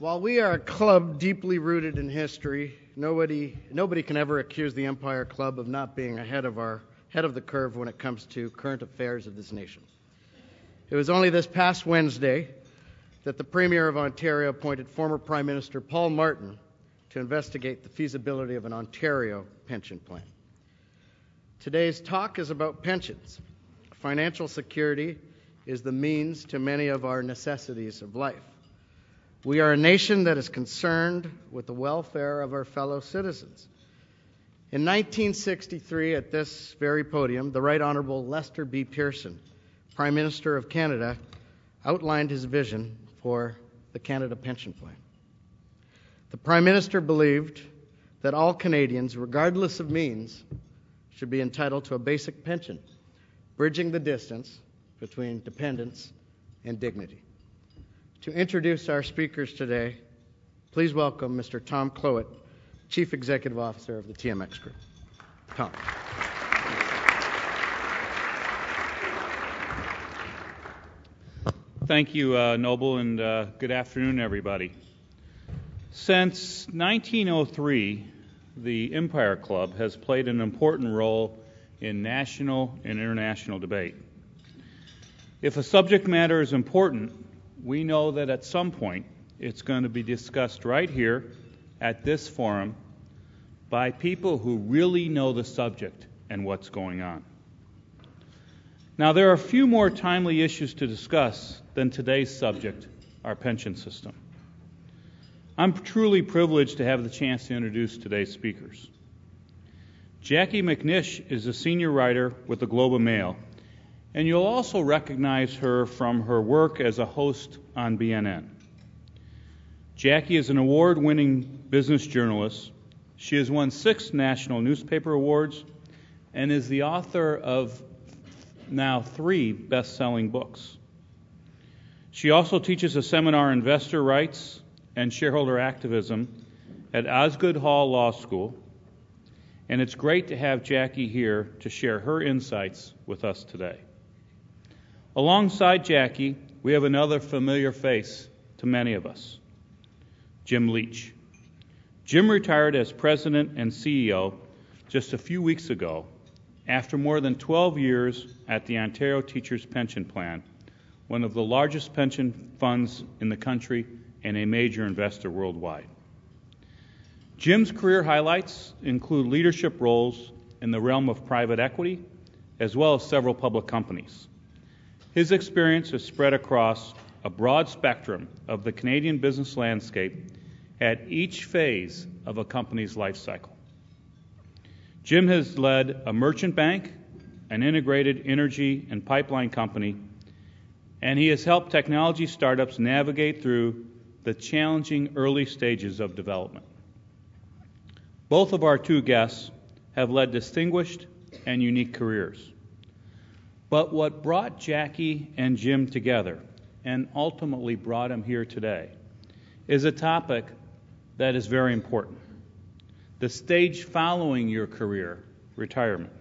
While we are a club deeply rooted in history, nobody can ever accuse the Empire Club of not being ahead of the curve when it comes to current affairs of this nation. It was only this past Wednesday that the Premier of Ontario appointed former Prime Minister Paul Martin to investigate the feasibility of an Ontario pension plan. Today's talk is about pensions. Financial security is the means to many of our necessities of life. We are a nation that is concerned with the welfare of our fellow citizens. In 1963, at this very podium, the Right Honourable Lester B. Pearson, Prime Minister of Canada, outlined his vision for the Canada Pension Plan. The Prime Minister believed that all Canadians, regardless of means, should be entitled to a basic pension, bridging the distance between dependence and dignity. To introduce our speakers today, please welcome Mr. Tom Clowett, Chief Executive Officer of the TMX Group. Tom. Thank you, Noble, and good afternoon, everybody. Since 1903, the Empire Club has played an important role in national and international debate. If a subject matter is important, we know that at some point it's going to be discussed right here at this forum by people who really know the subject and what's going on. Now, there are a few more timely issues to discuss than today's subject, our pension system. I'm truly privileged to have the chance to introduce today's speakers. Jacquie McNish is a senior writer with the Globe and Mail, and you'll also recognize her from her work as a host on BNN. Jacquie is an award-winning business journalist. She has won 6 national newspaper awards and is the author of now 3 best-selling books. She also teaches a seminar on investor rights and shareholder activism at Osgoode Hall Law School, and it's great to have Jacquie here to share her insights with us today. Alongside Jacquie, we have another familiar face to many of us, Jim Leech. Jim retired as president and CEO just a few weeks ago after more than 12 years at the Ontario Teachers' Pension Plan, one of the largest pension funds in the country and a major investor worldwide. Jim's career highlights include leadership roles in the realm of private equity, as well as several public companies. His experience is spread across a broad spectrum of the Canadian business landscape at each phase of a company's life cycle. Jim has led a merchant bank, an integrated energy and pipeline company, and he has helped technology startups navigate through the challenging early stages of development. Both of our 2 guests have led distinguished and unique careers. But what brought Jacquie and Jim together, and ultimately brought them here today, is a topic that is very important: the stage following your career, retirement.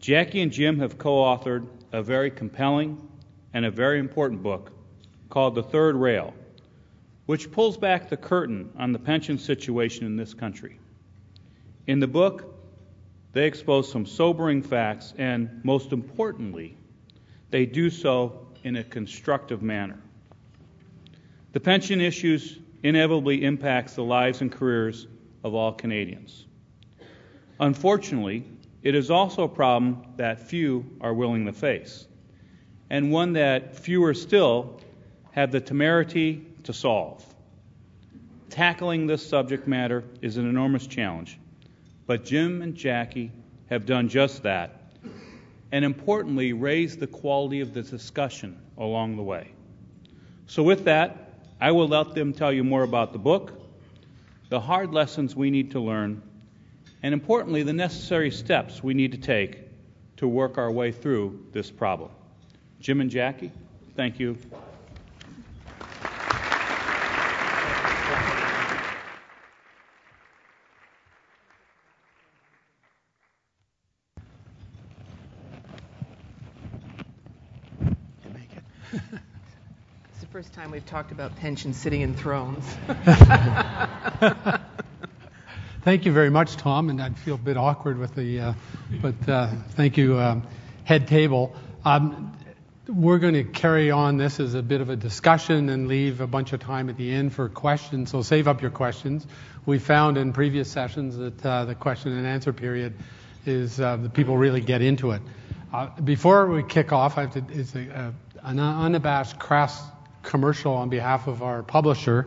Jacquie and Jim have co-authored a very compelling and a very important book called The Third Rail, which pulls back the curtain on the pension situation in this country. In the book, they expose some sobering facts, and most importantly, they do so in a constructive manner. The pension issues inevitably impacts the lives and careers of all Canadians. Unfortunately, it is also a problem that few are willing to face, and one that fewer still have the temerity to solve. Tackling this subject matter is an enormous challenge, but Jim and Jacquie have done just that, and importantly, raised the quality of the discussion along the way. So with that, I will let them tell you more about the book, the hard lessons we need to learn, and importantly, the necessary steps we need to take to work our way through this problem. Jim and Jacquie, thank you. first time we've talked about pensions sitting in thrones. Thank you very much, Tom, and I'd feel a bit awkward with the, but thank you, head table. We're going to carry on this as a bit of a discussion and leave a bunch of time at the end for questions, so save up your questions. We found in previous sessions that the question and answer period is the people really get into it. Before we kick off, I have to, it's an unabashed crass commercial on behalf of our publisher.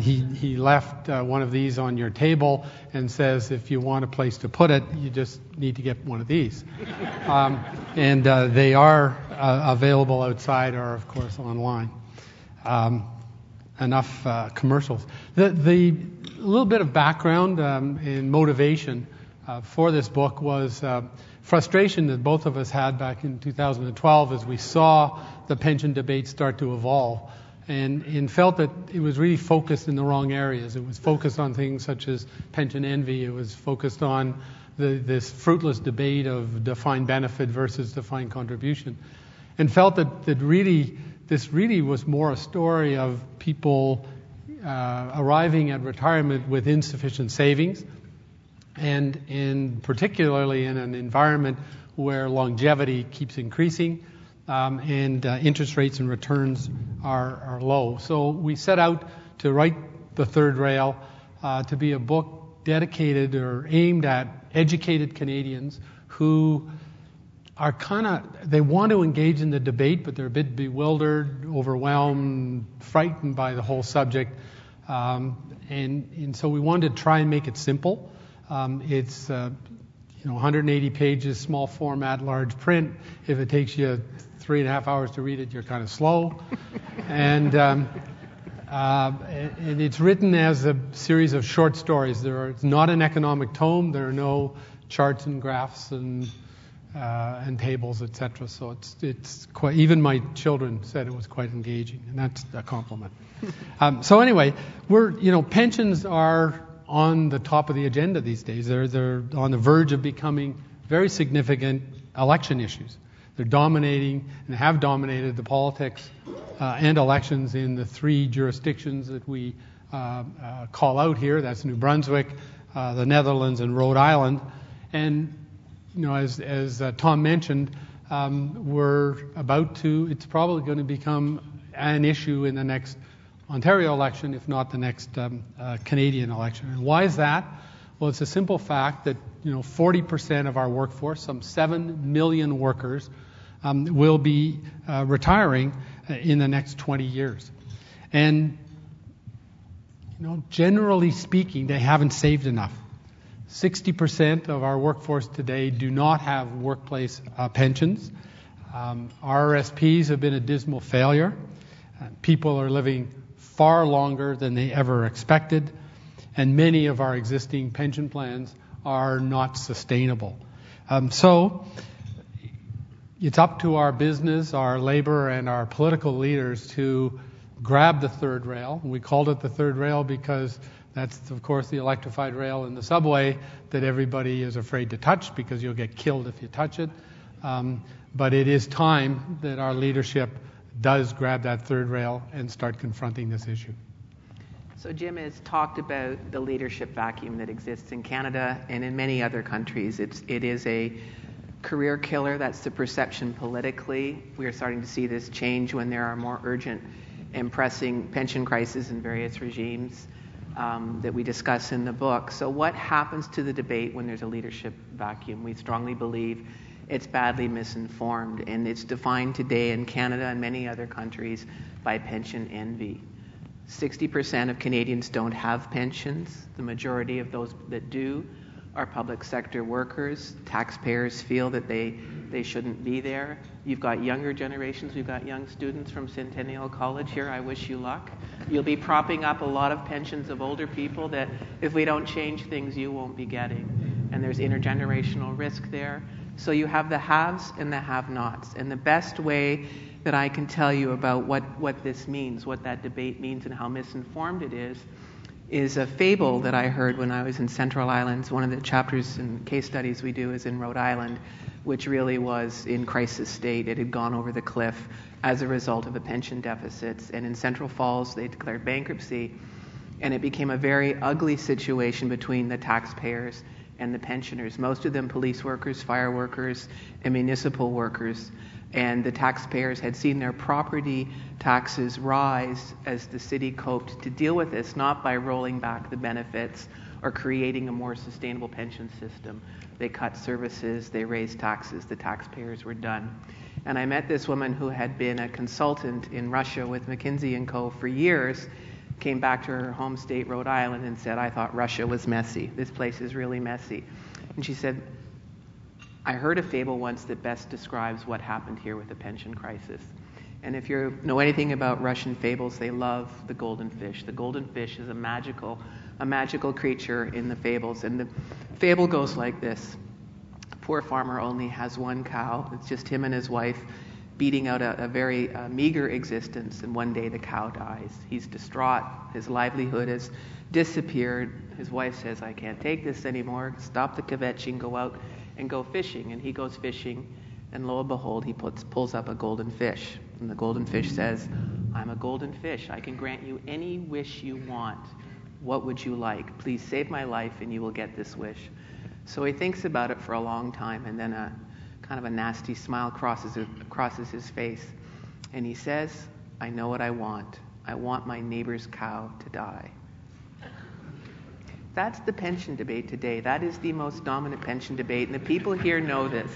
He left one of these on your table and says if you want a place to put it, you just need to get one of these. And they are available outside or, of course, online. Enough commercials. The little bit of background and motivation for this book was frustration that both of us had back in 2012 as we saw the pension debate start to evolve, and felt that it was really focused in the wrong areas. It was focused on things such as pension envy. It was focused on this fruitless debate of defined benefit versus defined contribution, and felt that really this really was more a story of people arriving at retirement with insufficient savings, and particularly in an environment where longevity keeps increasing, and interest rates and returns are low. So we set out to write The Third Rail to be a book dedicated or aimed at educated Canadians who are they want to engage in the debate, but they're a bit bewildered, overwhelmed, frightened by the whole subject. And so we wanted to try and make it simple. It's 180 pages, small format, large print. If it takes you 3.5 hours to read it, you're kind of slow. And it's written as a series of short stories. It's not an economic tome. There are no charts and graphs and tables, etc. So it's quite. Even my children said it was quite engaging, and that's a compliment. So anyway, pensions are on the top of the agenda these days. They're on the verge of becoming very significant election issues. They're dominating and have dominated the politics and elections in the three jurisdictions that we call out here. That's New Brunswick, the Netherlands, and Rhode Island. And as Tom mentioned, it's probably going to become an issue in the next Ontario election, if not the next Canadian election. And why is that? Well, it's a simple fact that 40% of our workforce, some 7 million workers, will be retiring in the next 20 years. And generally speaking, they haven't saved enough. 60% of our workforce today do not have workplace pensions. RRSPs have been a dismal failure. People are living far longer than they ever expected, and many of our existing pension plans are not sustainable. So it's up to our business, our labor, and our political leaders to grab the third rail. We called it the third rail because that's, of course, the electrified rail and the subway that everybody is afraid to touch because you'll get killed if you touch it. But it is time that our leadership does grab that third rail and start confronting this issue. So Jim has talked about the leadership vacuum that exists in Canada and in many other countries. It is a career killer. That's the perception politically. We are starting to see this change when there are more urgent and pressing pension crises in various regimes that we discuss in the book. So what happens to the debate when there's a leadership vacuum? We strongly believe it's badly misinformed, and it's defined today in Canada and many other countries by pension envy. 60% of Canadians don't have pensions. The majority of those that do are public sector workers. Taxpayers feel that they shouldn't be there. You've got younger generations. We've got young students from Centennial College here. I wish you luck. You'll be propping up a lot of pensions of older people that if we don't change things, you won't be getting. And there's intergenerational risk there. So you have the haves and the have-nots. And the best way that I can tell you about what this means, what that debate means, and how misinformed it is a fable that I heard when I was in Central Islands. One of the chapters and case studies we do is in Rhode Island, which really was in crisis state. It had gone over the cliff as a result of the pension deficits. And in Central Falls, they declared bankruptcy, and it became a very ugly situation between the taxpayers and the pensioners, most of them police workers, fire workers, and municipal workers. And the taxpayers had seen their property taxes rise as the city coped to deal with this, not by rolling back the benefits or creating a more sustainable pension system. They cut services, they raised taxes, the taxpayers were done. And I met this woman who had been a consultant in Russia with McKinsey & Co. for years, came back to her home state, Rhode Island, and said, I thought Russia was messy. This place is really messy. And she said, I heard a fable once that best describes what happened here with the pension crisis. And if you know anything about Russian fables, they love the golden fish. The golden fish is a magical creature in the fables. And the fable goes like this. A poor farmer only has one cow. It's just him and his wife beating out a very meager existence. And one day the cow dies. He's distraught. His livelihood has disappeared. His wife says, I can't take this anymore. Stop the kvetching, go out and go fishing. And he goes fishing, and lo and behold, he pulls up a golden fish. And the golden fish says, I'm a golden fish. I can grant you any wish you want. What would you like? Please save my life, and you will get this wish. So he thinks about it for a long time, and then a kind of a nasty smile crosses his face. And he says, I know what I want. I want my neighbor's cow to die. That's the pension debate today. That is the most dominant pension debate, and the people here know this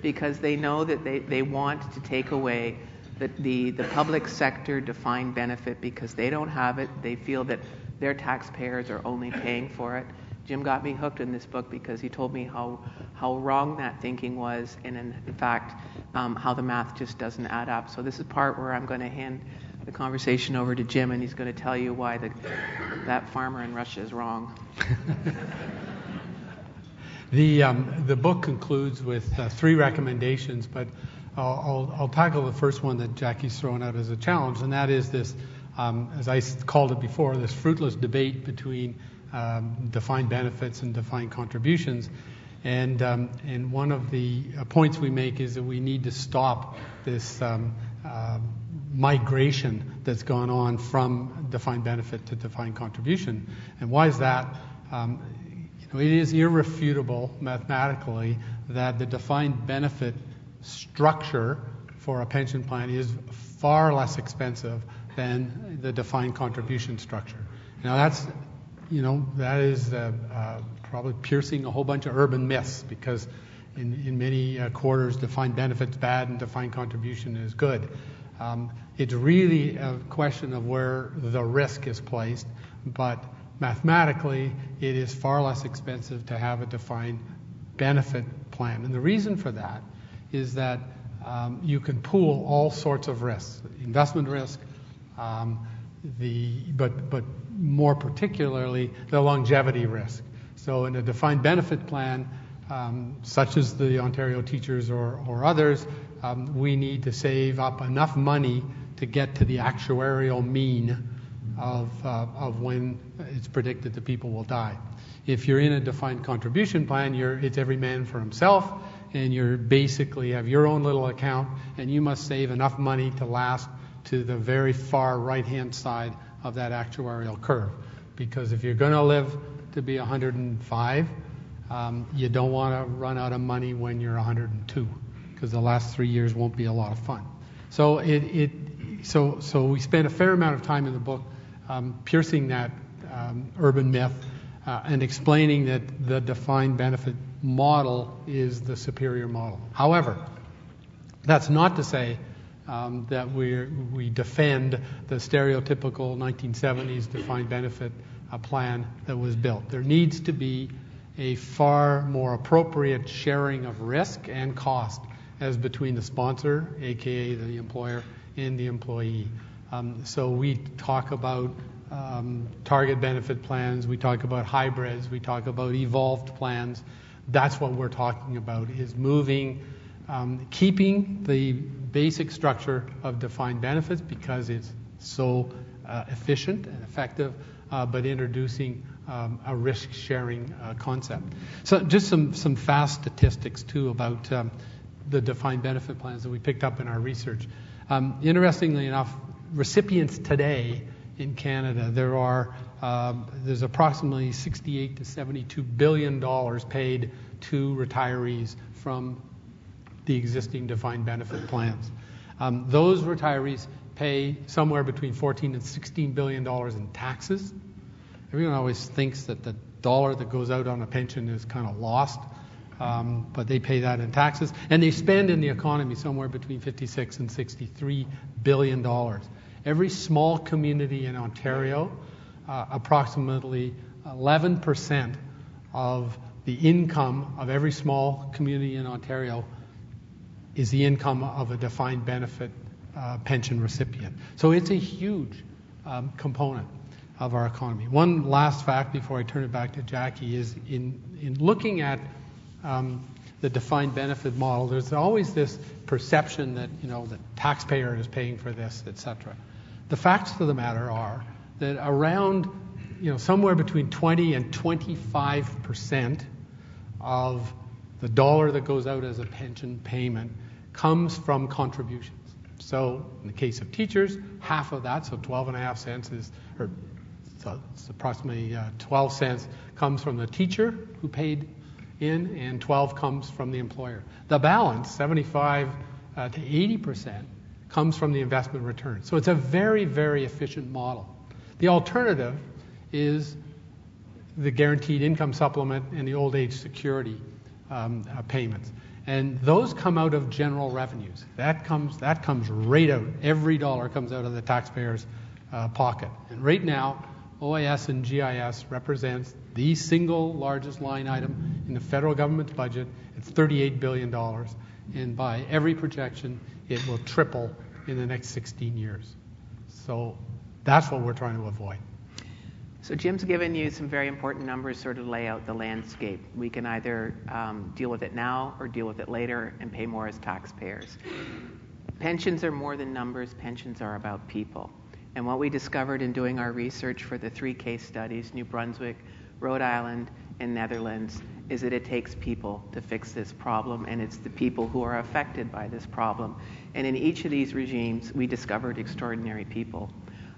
because they know that they want to take away the public sector defined benefit because they don't have it. They feel that their taxpayers are only paying for it. Jim got me hooked in this book because he told me how wrong that thinking was, and in fact, how the math just doesn't add up. So this is part where I'm going to hand the conversation over to Jim, and he's going to tell you why that farmer in Russia is wrong. The book concludes with three recommendations, but I'll tackle the first one that Jackie's thrown out as a challenge, and that is this, as I called it before, this fruitless debate between defined benefits and defined contributions. And one of the points we make is that we need to stop this migration that's gone on from defined benefit to defined contribution. And why is that? It is irrefutable mathematically that the defined benefit structure for a pension plan is far less expensive than the defined contribution structure. Now that is probably piercing a whole bunch of urban myths because in many quarters defined benefit's bad and defined contribution is good. It's really a question of where the risk is placed, but mathematically it is far less expensive to have a defined benefit plan. And the reason for that is that you can pool all sorts of risks, investment risk, but more particularly the longevity risk. So in a defined benefit plan, such as the Ontario Teachers or others, we need to save up enough money to get to the actuarial mean of when it's predicted that people will die. If you're in a defined contribution plan, it's every man for himself, and you basically have your own little account, and you must save enough money to last to the very far right-hand side of that actuarial curve. Because if you're going to live to be 105, you don't want to run out of money when you're 102. Because the last 3 years won't be a lot of fun. So so we spent a fair amount of time in the book piercing that urban myth and explaining that the defined benefit model is the superior model. However, that's not to say that we defend the stereotypical 1970s defined benefit plan that was built. There needs to be a far more appropriate sharing of risk and cost as between the sponsor, a.k.a. the employer, and the employee. So we talk about target benefit plans, we talk about hybrids, we talk about evolved plans. That's what we're talking about, is moving, keeping the basic structure of defined benefits because it's so efficient and effective, but introducing a risk-sharing concept. So just some fast statistics, too, about the defined benefit plans that we picked up in our research. Interestingly enough, recipients today in Canada, there's approximately $68 to $72 billion paid to retirees from the existing defined benefit plans. Those retirees pay somewhere between $14 and $16 billion in taxes. Everyone always thinks that the dollar that goes out on a pension is kind of lost, but they pay that in taxes. And they spend in the economy somewhere between $56 and $63 billion. Every small community in Ontario, approximately 11% of the income of every small community in Ontario is the income of a defined benefit pension recipient. So it's a huge component of our economy. One last fact before I turn it back to Jackie is in looking at the defined benefit model, there's always this perception that, you know, the taxpayer is paying for this, etc. The facts of the matter are that around, you know, somewhere between 20 and 25% of the dollar that goes out as a pension payment comes from contributions. So in the case of teachers, half of that, so 12.5 cents is, or so it's approximately 12 cents comes from the teacher who paid in, and 12 comes from the employer. The balance, 75 to 80%, comes from the investment return. So it's a very, very efficient model. The alternative is the guaranteed income supplement and the old age security payments. And those come out of general revenues. That comes right out. Every dollar comes out of the taxpayer's pocket. And right now, OIS and GIS represents the single largest line item in the federal government's budget. It's $38 billion. And by every projection, it will triple in the next 16 years. So that's what we're trying to avoid. So Jim's given you some very important numbers sort of lay out the landscape. We can either deal with it now or deal with it later and pay more as taxpayers. Pensions are more than numbers. Pensions are about people. And what we discovered in doing our research for the three case studies, New Brunswick, Rhode Island, and Netherlands, is that it takes people to fix this problem, and it's the people who are affected by this problem. And in each of these regimes, we discovered extraordinary people.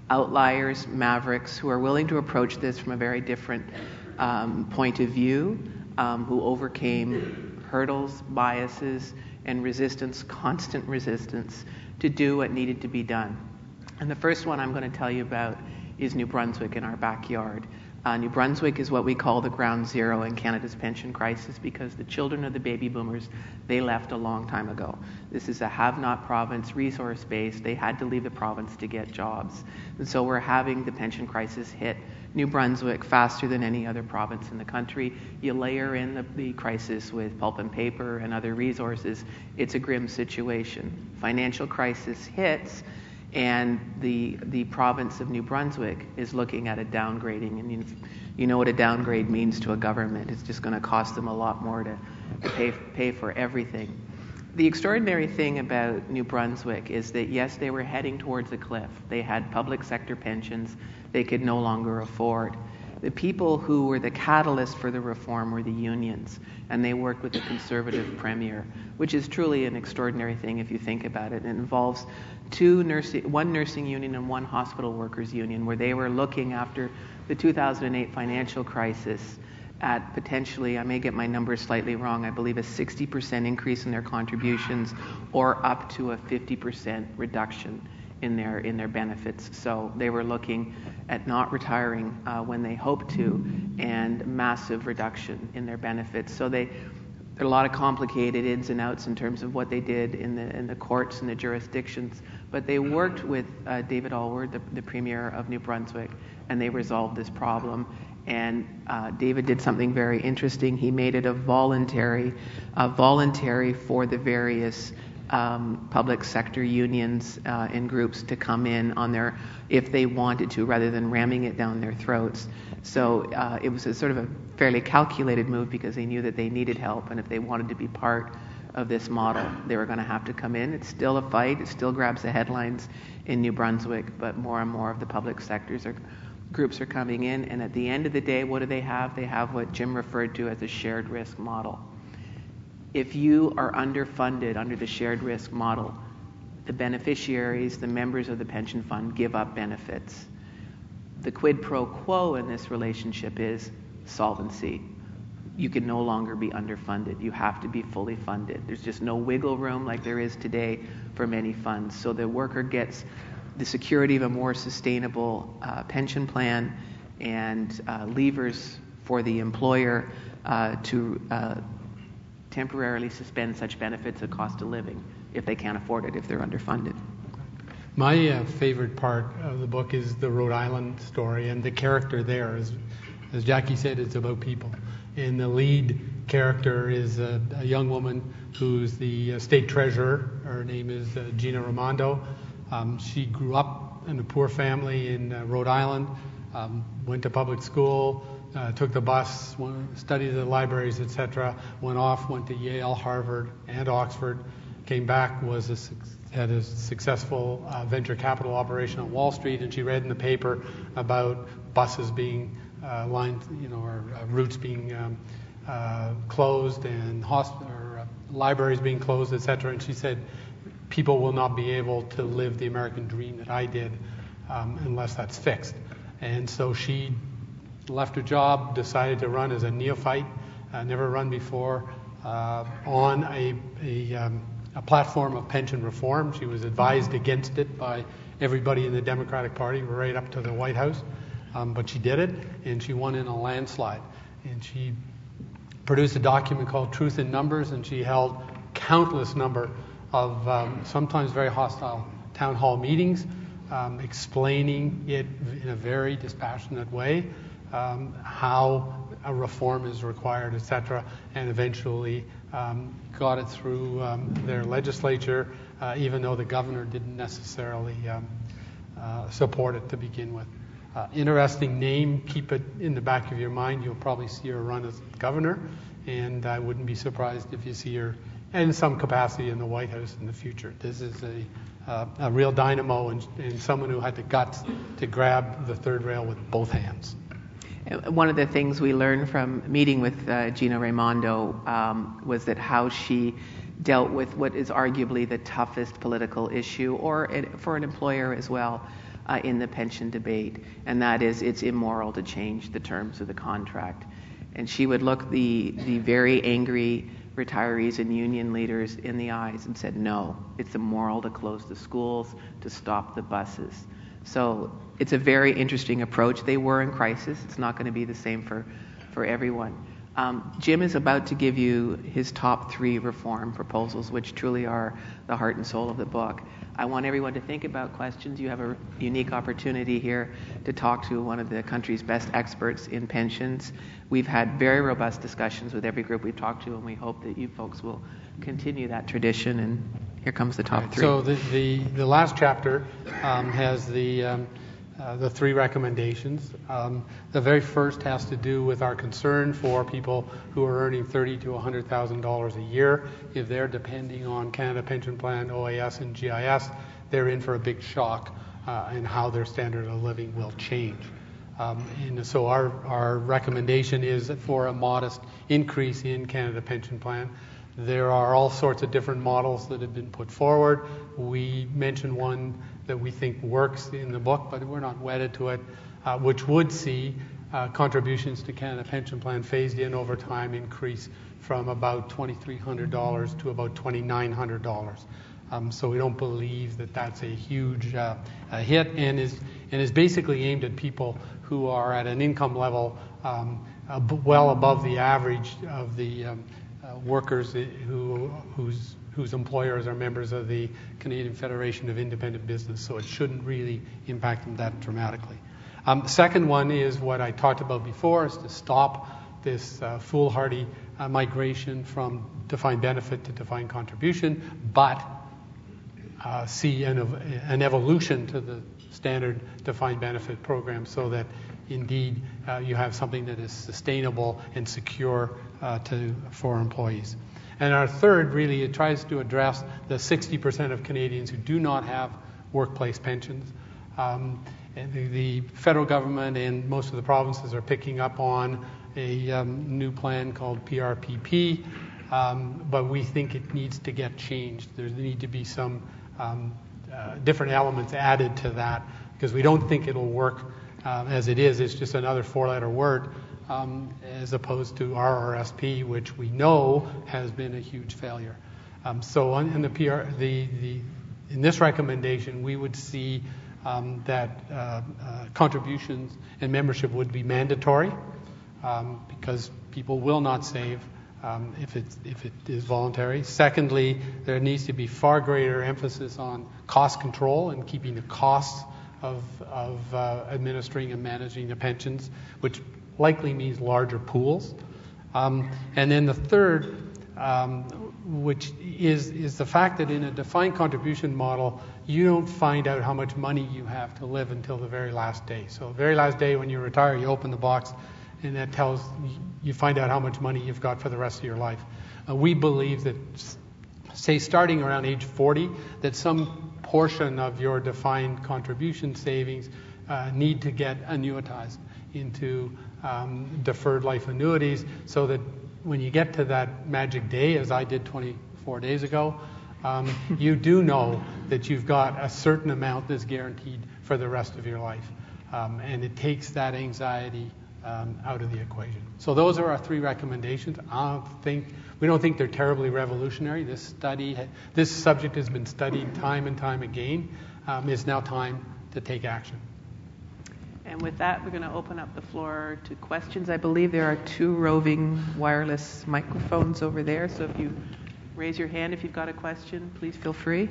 Outliers, mavericks, who are willing to approach this from a very different point of view, who overcame hurdles, biases, and resistance, constant resistance, to do what needed to be done. And the first one I'm going to tell you about is New Brunswick in our backyard. New Brunswick is what we call the ground zero in Canada's pension crisis because the children of the baby boomers, they left a long time ago. This is a have-not province, resource-based. They had to leave the province to get jobs. And so we're having the pension crisis hit New Brunswick faster than any other province in the country. You layer in the crisis with pulp and paper and other resources. It's a grim situation. Financial crisis hits. And the province of New Brunswick is looking at a downgrading. And you know what a downgrade means to a government. It's just going to cost them a lot more to pay for everything. The extraordinary thing about New Brunswick is that, yes, they were heading towards a cliff. They had public sector pensions they could no longer afford. The people who were the catalyst for the reform were the unions, and they worked with the Conservative premier, which is truly an extraordinary thing if you think about it. It involves one nursing union and one hospital workers union, where they were looking after the 2008 financial crisis at potentially, I may get my numbers slightly wrong, I believe a 60% increase in their contributions or up to a 50% reduction in their benefits. So they were looking at not retiring when they hoped to, and massive reduction in their benefits. So there are a lot of complicated ins and outs in terms of what they did in the courts and the jurisdictions, but they worked with David Alward, the premier of New Brunswick, and they resolved this problem. And David did something very interesting. He made it a voluntary for the various public sector unions and groups to come in on their, if they wanted to, rather than ramming it down their throats. So it was a sort of a fairly calculated move because they knew that they needed help, and if they wanted to be part of this model, they were going to have to come in. It's still a fight. It still grabs the headlines in New Brunswick, but more and more of the public sectors are groups are coming in, and at the end of the day, what do they have? They have what Jim referred to as a shared risk model. If you are underfunded under the shared risk model, the beneficiaries, the members of the pension fund, give up benefits. The quid pro quo in this relationship is solvency. You can no longer be underfunded. You have to be fully funded. There's just no wiggle room like there is today for many funds. So the worker gets the security of a more sustainable pension plan and levers for the employer to temporarily suspend such benefits at cost of living if they can't afford it, if they're underfunded. My favorite part of the book is the Rhode Island story, and the character there is, as Jacquie said, it's about people. And the lead character is a young woman who's the state treasurer. Her name is Gina Raimondo. She grew up in a poor family in Rhode Island, went to public school, took the bus, studied at the libraries, etc., went to Yale, Harvard, and Oxford, came back, had a successful venture capital operation on Wall Street, and she read in the paper about buses being lines, or routes being closed and libraries being closed, etc., and she said, people will not be able to live the American dream that I did unless that's fixed. And so she left her job, decided to run as a neophyte, never run before, on a platform of pension reform. She was advised against it by everybody in the Democratic Party, right up to the White House. But she did it, and she won in a landslide. And she produced a document called Truth in Numbers, and she held countless number of sometimes very hostile town hall meetings, explaining it in a very dispassionate way, how a reform is required, etc., and eventually got it through their legislature, even though the governor didn't necessarily support it to begin with. Interesting name, keep it in the back of your mind. You'll probably see her run as governor, and I wouldn't be surprised if you see her in some capacity in the White House in the future. This is a real dynamo and someone who had the guts to grab the third rail with both hands. One of the things we learned from meeting with Gina Raimondo was that how she dealt with what is arguably the toughest political issue, or for an employer as well, in the pension debate, and that is it's immoral to change the terms of the contract. And she would look the very angry retirees and union leaders in the eyes and said, no, it's immoral to close the schools, to stop the buses. So it's a very interesting approach. They were in crisis. It's not going to be the same for everyone. Jim is about to give you his top three reform proposals, which truly are the heart and soul of the book. I want everyone to think about questions. You have a unique opportunity here to talk to one of the country's best experts in pensions. We've had very robust discussions with every group we've talked to, and we hope that you folks will continue that tradition. And here comes the top three. So the last chapter has the three recommendations. The very first has to do with our concern for people who are earning $30,000 to $100,000 a year. If they're depending on Canada Pension Plan, OAS, and GIS, they're in for a big shock in how their standard of living will change. And so our recommendation is for a modest increase in Canada Pension Plan. There are all sorts of different models that have been put forward. We mentioned one that we think works in the book, but we're not wedded to it, which would see contributions to Canada Pension Plan phased in over time increase from about $2,300 to about $2,900. So we don't believe that that's a huge hit, and is basically aimed at people who are at an income level well above the average of the workers whose employers are members of the Canadian Federation of Independent Business, so it shouldn't really impact them that dramatically. The second one is what I talked about before, is to stop this foolhardy migration from defined benefit to defined contribution, but see an evolution to the standard defined benefit program so that indeed you have something that is sustainable and secure for employees. And our third, really, it tries to address the 60% of Canadians who do not have workplace pensions. The federal government and most of the provinces are picking up on a new plan called PRPP, but we think it needs to get changed. There need to be some different elements added to that, because we don't think it'll work as it is. It's just another four-letter word, as opposed to RRSP, which we know has been a huge failure. So on the in this recommendation, we would see that contributions and membership would be mandatory, because people will not save if it is voluntary. Secondly, there needs to be far greater emphasis on cost control and keeping the costs of administering and managing the pensions, which likely means larger pools. And then the third, which is the fact that in a defined contribution model, you don't find out how much money you have to live until the very last day. So the very last day when you retire, you open the box, and that tells you find out how much money you've got for the rest of your life. We believe that, say, starting around age 40, that some portion of your defined contribution savings need to get annuitized into deferred life annuities, so that when you get to that magic day, as I did 24 days ago, you do know that you've got a certain amount that's guaranteed for the rest of your life. And it takes that anxiety out of the equation. So those are our three recommendations. We don't think they're terribly revolutionary. This subject has been studied time and time again. It's now time to take action. And with that, we're going to open up the floor to questions. I believe there are two roving wireless microphones over there, so if you raise your hand if you've got a question, please feel free.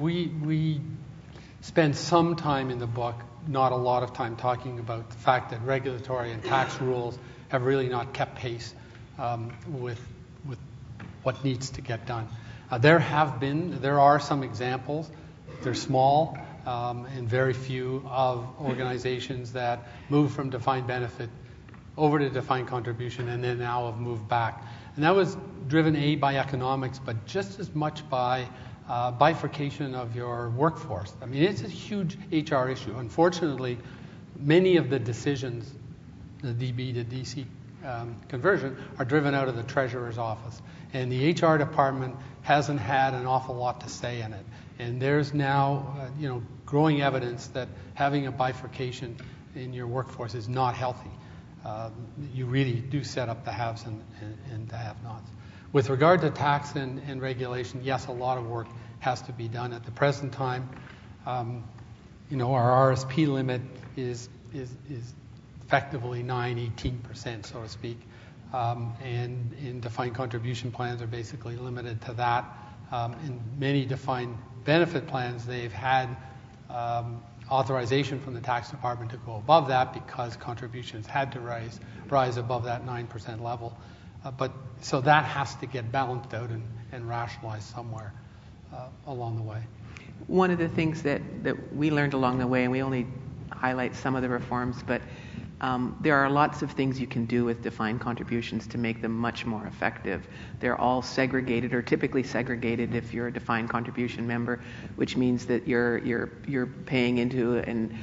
We spend some time in the book, not a lot of time, talking about the fact that regulatory and tax rules have really not kept pace with what needs to get done. There are some examples. They're small and very few of organizations that move from defined benefit over to defined contribution and then now have moved back. And that was driven by economics, but just as much by bifurcation of your workforce. I mean, it's a huge HR issue. Unfortunately, many of the decisions, the DB to DC conversion, are driven out of the treasurer's office. And the HR department hasn't had an awful lot to say in it. And there's now growing evidence that having a bifurcation in your workforce is not healthy. You really do set up the haves and the have-nots. With regard to tax and regulation, yes, a lot of work has to be done at the present time. Our RRSP limit is effectively 18%, so to speak, and in defined contribution plans are basically limited to that. In many defined benefit plans, they've had authorization from the tax department to go above that because contributions had to rise above that 9% level. So that has to get balanced out and rationalized somewhere along the way. One of the things that we learned along the way, and we only highlight some of the reforms, but there are lots of things you can do with defined contributions to make them much more effective. They're all segregated, or typically segregated, if you're a defined contribution member, which means that you're paying into an,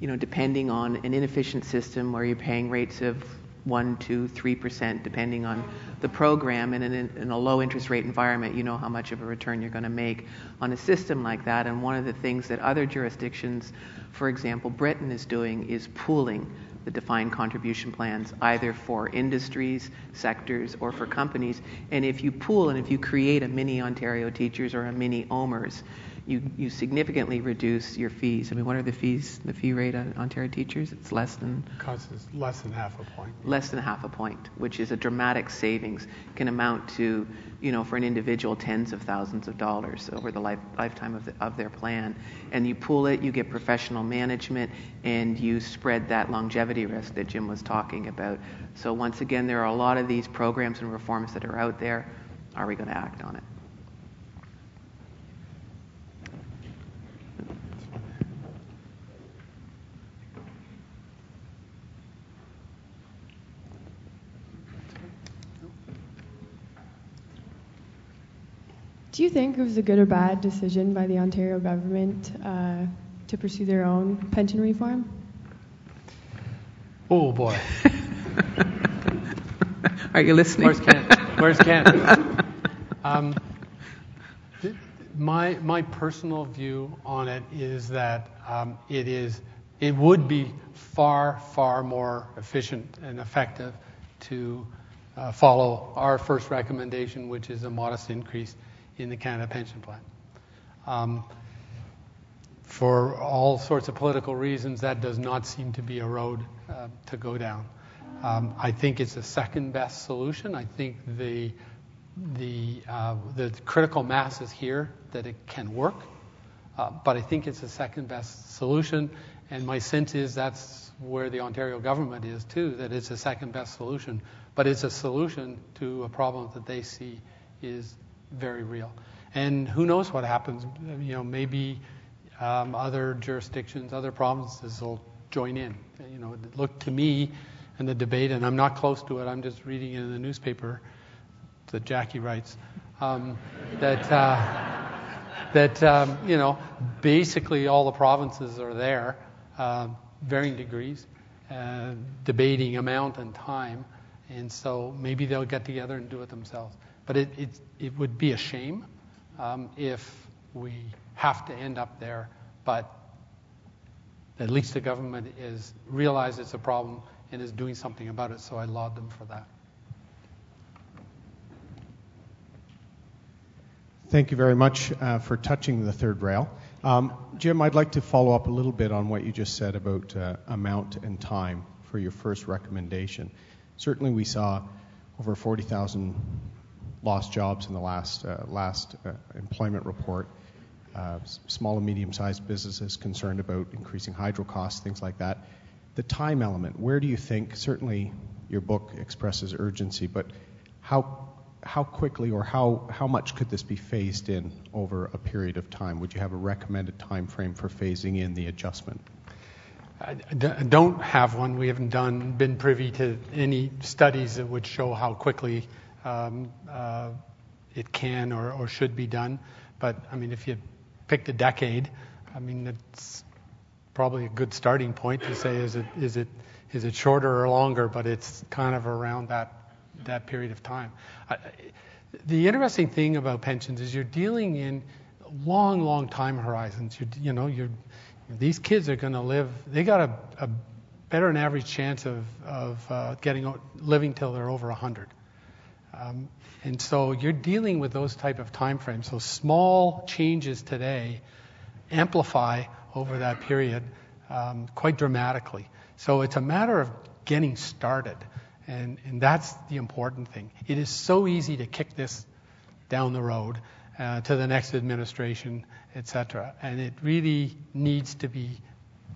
depending on an inefficient system where you're paying rates of 1%, 2%, 3%, depending on the program. And in a low interest rate environment, how much of a return you're going to make on a system like that. And one of the things that other jurisdictions, for example, Britain, is doing is pooling the defined contribution plans, either for industries, sectors, or for companies. And if you pool and if you create a mini Ontario Teachers or a mini OMERS, you significantly reduce your fees. I mean, what are the fees, the fee rate on Ontario teachers? It's less than... Cost is less than half a point. Less than half a point, which is a dramatic savings, can amount to, you know, for an individual, tens of thousands of dollars over the lifetime of their plan. And you pool it, you get professional management, and you spread that longevity risk that Jim was talking about. So once again, there are a lot of these programs and reforms that are out there. Are we going to act on it? Do you think it was a good or bad decision by the Ontario government to pursue their own pension reform? Oh boy. Are you listening? Where's Ken? Where's Ken? My personal view on it is that it would be far more efficient and effective to follow our first recommendation, which is a modest increase in the Canada Pension Plan. For all sorts of political reasons, that does not seem to be a road to go down. I think it's the second best solution. I think the critical mass is here that it can work, but I think it's the second best solution. And my sense is that's where the Ontario government is too, that it's the second best solution. But it's a solution to a problem that they see is very real. And who knows what happens? You know, maybe other jurisdictions, other provinces will join in. You know, it looked to me in the debate, and I'm not close to it, I'm just reading it in the newspaper that Jackie writes, that you know, basically all the provinces are there, varying degrees, debating amount and time, and so maybe they'll get together and do it themselves. But it would be a shame if we have to end up there, but at least the government is realized it's a problem and is doing something about it, so I laud them for that. Thank you very much for touching the third rail. Jim, I'd like to follow up a little bit on what you just said about amount and time for your first recommendation. Certainly we saw over 40,000 lost jobs in the last employment report, small and medium-sized businesses concerned about increasing hydro costs, things like that. The time element, where do you think, certainly your book expresses urgency, but how quickly or how much could this be phased in over a period of time? Would you have a recommended time frame for phasing in the adjustment? I don't have one. We haven't been privy to any studies that would show how quickly it can or should be done. But, I mean, if you picked a decade, I mean, that's probably a good starting point to say is it shorter or longer, but it's kind of around that period of time. The interesting thing about pensions is you're dealing in long time horizons. These kids are going to live. They got a better than average chance of living till they're over 100. And so you're dealing with those type of time frames. So small changes today amplify over that period quite dramatically. So it's a matter of getting started, and that's the important thing. It is so easy to kick this down the road to the next administration, etc. And it really needs to be,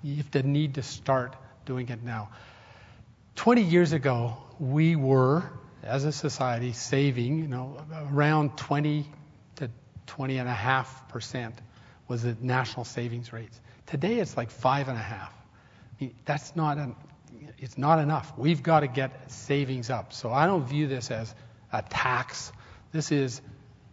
you have the need to start doing it now. 20 years ago, we were, as a society, saving, around 20 to 20.5% was the national savings rates. Today it's like 5.5%. I mean, that's it's not enough. We've got to get savings up. So I don't view this as a tax. This is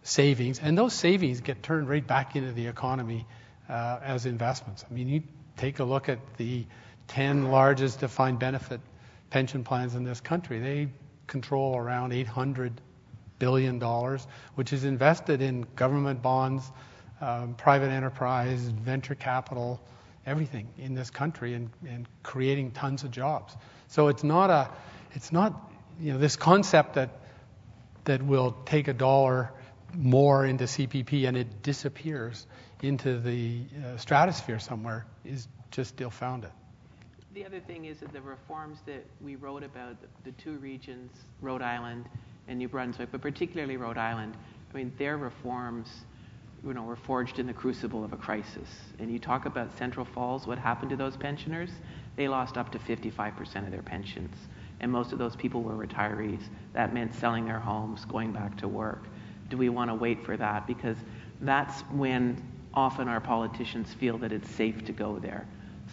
savings, and those savings get turned right back into the economy as investments. I mean, you take a look at the 10 largest defined benefit pension plans in this country. They control around $800 billion, which is invested in government bonds, private enterprise, venture capital, everything in this country, and creating tons of jobs. So it's not this concept that we'll take a dollar more into CPP and it disappears into the stratosphere somewhere is just ill-founded. The other thing is that the reforms that we wrote about, the two regions, Rhode Island and New Brunswick, but particularly Rhode Island, I mean, their reforms, you know, were forged in the crucible of a crisis. And you talk about Central Falls, what happened to those pensioners? They lost up to 55% of their pensions. And most of those people were retirees. That meant selling their homes, going back to work. Do we want to wait for that? Because that's when often our politicians feel that it's safe to go there.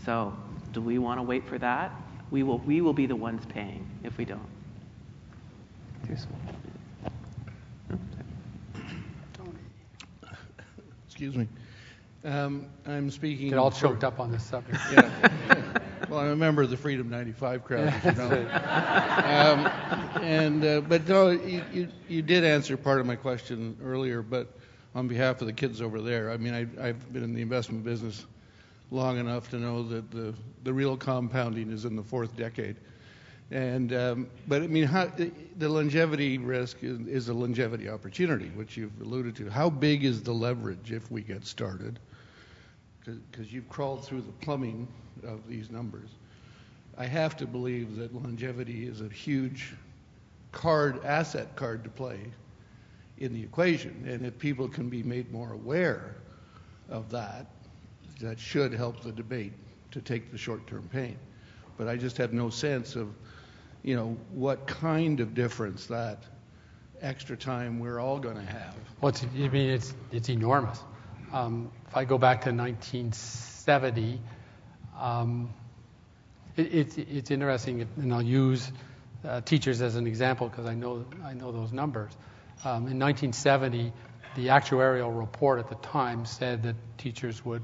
So do we want to wait for that? We will be the ones paying if we don't. Excuse me. I'm speaking... Get all choked up on this subject. Yeah. Well, I'm a member of the Freedom 95 crowd, as you know. But no, you did answer part of my question earlier, but on behalf of the kids over there, I mean, I've been in the investment business long enough to know that the real compounding is in the fourth decade. And but I mean, the longevity risk is a longevity opportunity, which you've alluded to. How big is the leverage if we get started? Because you've crawled through the plumbing of these numbers. I have to believe that longevity is a huge asset card to play in the equation. And if people can be made more aware of that, that should help the debate to take the short-term pain. But I just have no sense of, you know, what kind of difference that extra time we're all going to have. Well, it's enormous. If I go back to 1970, it's interesting, and I'll use teachers as an example because I know those numbers. In 1970, the actuarial report at the time said that teachers would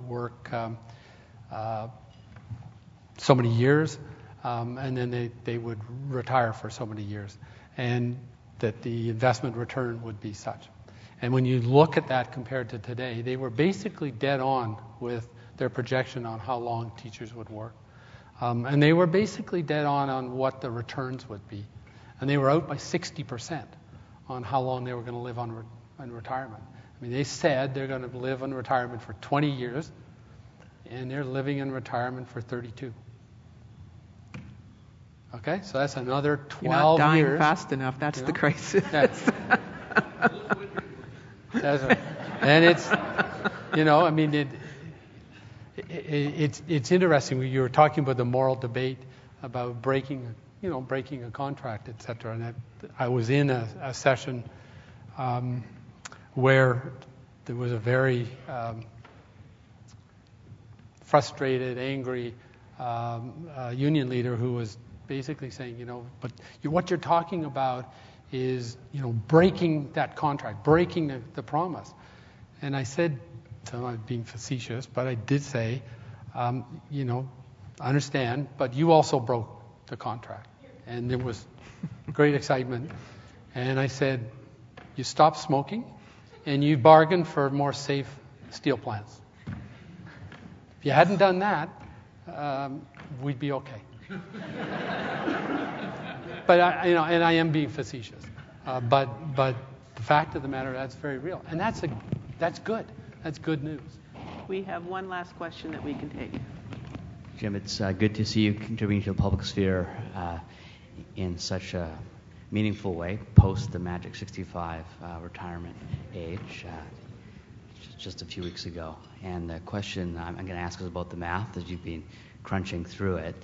work so many years, and then they would retire for so many years, and that the investment return would be such. And when you look at that compared to today, they were basically dead on with their projection on how long teachers would work. And they were basically dead on what the returns would be. And they were out by 60% on how long they were going to live on in retirement. I mean, they said they're going to live in retirement for 20 years, and they're living in retirement for 32. Okay, so that's another 12 years. You're not dying fast enough. That's the crisis. That's, that's right. And it's, you know, I mean, it's interesting. You were talking about the moral debate about breaking a contract, et cetera. And I was in a session where there was a very frustrated, angry union leader who was basically saying, you know, but what you're talking about is, you know, breaking that contract, breaking the promise. And I said, so I'm being facetious, but I did say, you know, I understand, but you also broke the contract. And there was great excitement. And I said, you stopped smoking, and you bargained for more safe steel plants. If you hadn't done that, we'd be okay. But I am being facetious. But the fact of the matter, that's very real, and that's good. That's good news. We have one last question that we can take. Jim, it's good to see you contributing to the public sphere in such a meaningful way post the magic 65 retirement age. Just a few weeks ago. And the question I'm going to ask is about the math as you've been crunching through it.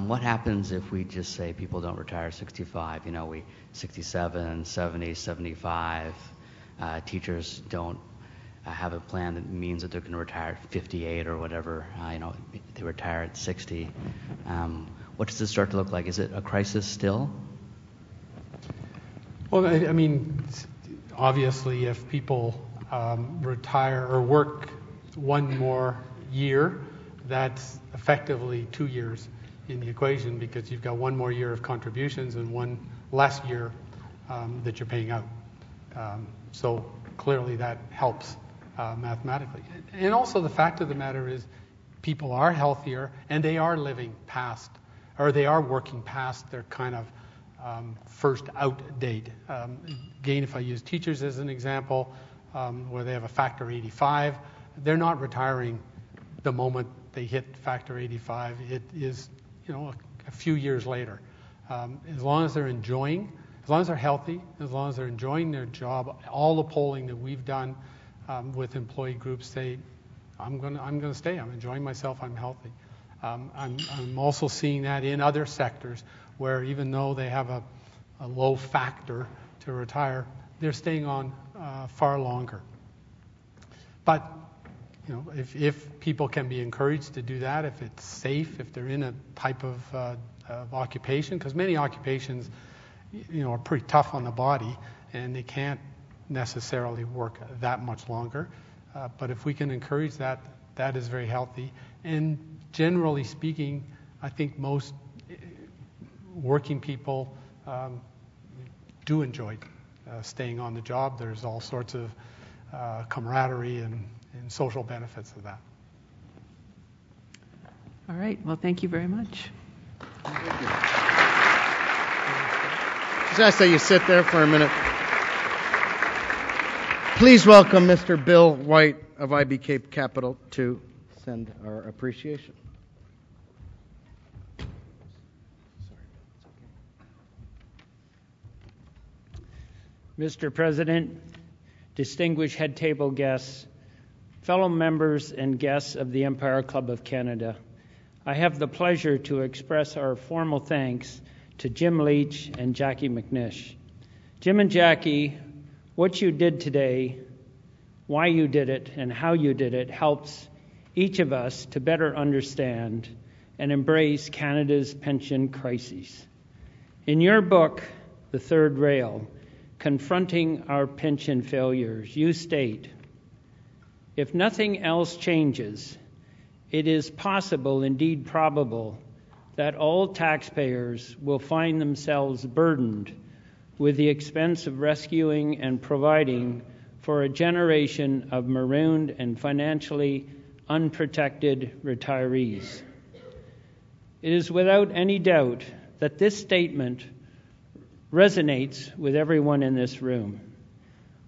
What happens if we just say people don't retire 65? You know, 67, 70, 75. Teachers don't have a plan that means that they're going to retire at 58 or whatever. You know, they retire at 60. What does this start to look like? Is it a crisis still? Well, I mean, obviously, if people retire or work one more year, that's effectively 2 years in the equation because you've got one more year of contributions and one less year that you're paying out. So clearly that helps mathematically. And also the fact of the matter is people are healthier and they are working past their kind of first out date. Again, if I use teachers as an example, where they have a factor 85, they're not retiring the moment they hit factor 85. It is, you know, a few years later. As long as they're enjoying, as long as they're healthy, as long as they're enjoying their job, all the polling that we've done with employee groups say, I'm going to stay. I'm enjoying myself. I'm healthy. I'm also seeing that in other sectors where even though they have a low factor to retire, they're staying on far longer. But you know, if people can be encouraged to do that, if it's safe, if they're in a type of occupation, because many occupations, you know, are pretty tough on the body, and they can't necessarily work that much longer. But if we can encourage that, that is very healthy. And generally speaking, I think most working people do enjoy staying on the job. There's all sorts of camaraderie and social benefits of that. All right. Well, thank you very much. Thank you. Just so you sit there for a minute. Please welcome Mr. Bill White of IBK Capital to send our appreciation. Mr. President, distinguished head table guests, fellow members and guests of the Empire Club of Canada, I have the pleasure to express our formal thanks to Jim Leech and Jacquie McNish. Jim and Jacquie, what you did today, why you did it, and how you did it helps each of us to better understand and embrace Canada's pension crises. In your book, The Third Rail, Confronting Our Pension Failures, you state, if nothing else changes, it is possible, indeed probable, that all taxpayers will find themselves burdened with the expense of rescuing and providing for a generation of marooned and financially unprotected retirees. It is without any doubt that this statement resonates with everyone in this room.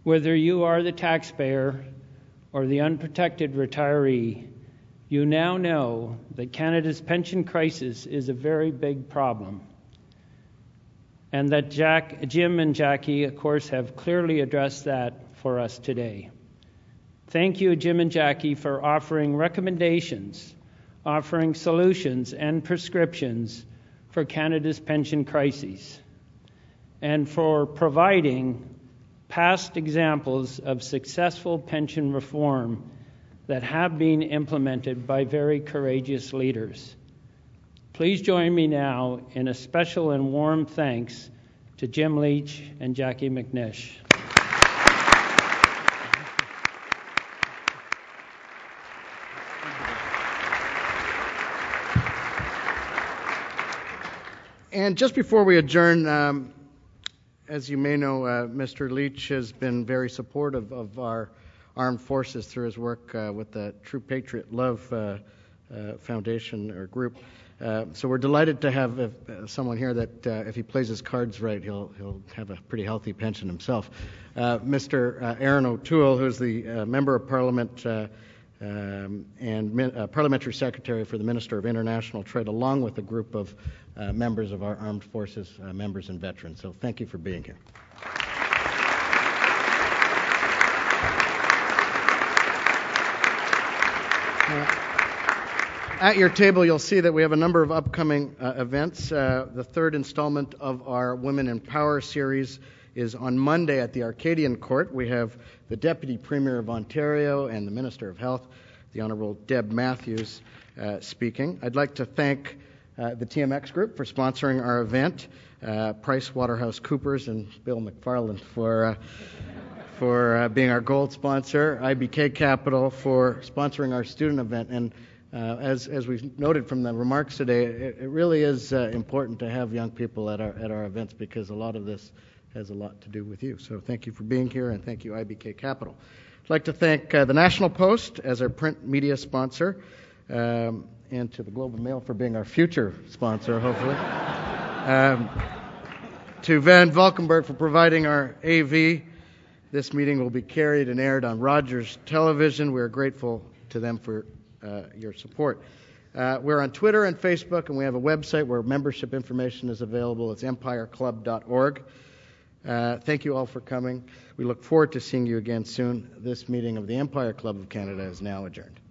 Whether you are the taxpayer or the unprotected retiree, you now know that Canada's pension crisis is a very big problem, and that Jim and Jacquie, of course, have clearly addressed that for us today. Thank you, Jim and Jacquie, for offering recommendations, offering solutions and prescriptions for Canada's pension crises, and for providing past examples of successful pension reform that have been implemented by very courageous leaders. Please join me now in a special and warm thanks to Jim Leech and Jacquie McNish. And just before we adjourn, as you may know, Mr. Leech has been very supportive of our armed forces through his work with the True Patriot Love Foundation or group. So we're delighted to have someone here that, if he plays his cards right, he'll have a pretty healthy pension himself. Mr. Aaron O'Toole, who's the Member of Parliament and Parliamentary Secretary for the Minister of International Trade, along with a group of members of our Armed Forces members and veterans. So thank you for being here. At your table, you'll see that we have a number of upcoming events. The third installment of our Women in Power series is on Monday at the Arcadian Court. We have the Deputy Premier of Ontario and the Minister of Health, the Honourable Deb Matthews, speaking. I'd like to thank the TMX Group for sponsoring our event, PricewaterhouseCoopers and Bill McFarland for being our gold sponsor, IBK Capital for sponsoring our student event. And as we've noted from the remarks today, it really is important to have young people at our events, because a lot of this has a lot to do with you. So thank you for being here, and thank you, IBK Capital. I'd like to thank the National Post as our print media sponsor, and to the Globe and Mail for being our future sponsor, hopefully. to Van Valkenburg for providing our AV. This meeting will be carried and aired on Rogers Television. We are grateful to them for your support. We're on Twitter and Facebook, and we have a website where membership information is available. It's empireclub.org. Thank you all for coming. We look forward to seeing you again soon. This meeting of the Empire Club of Canada is now adjourned.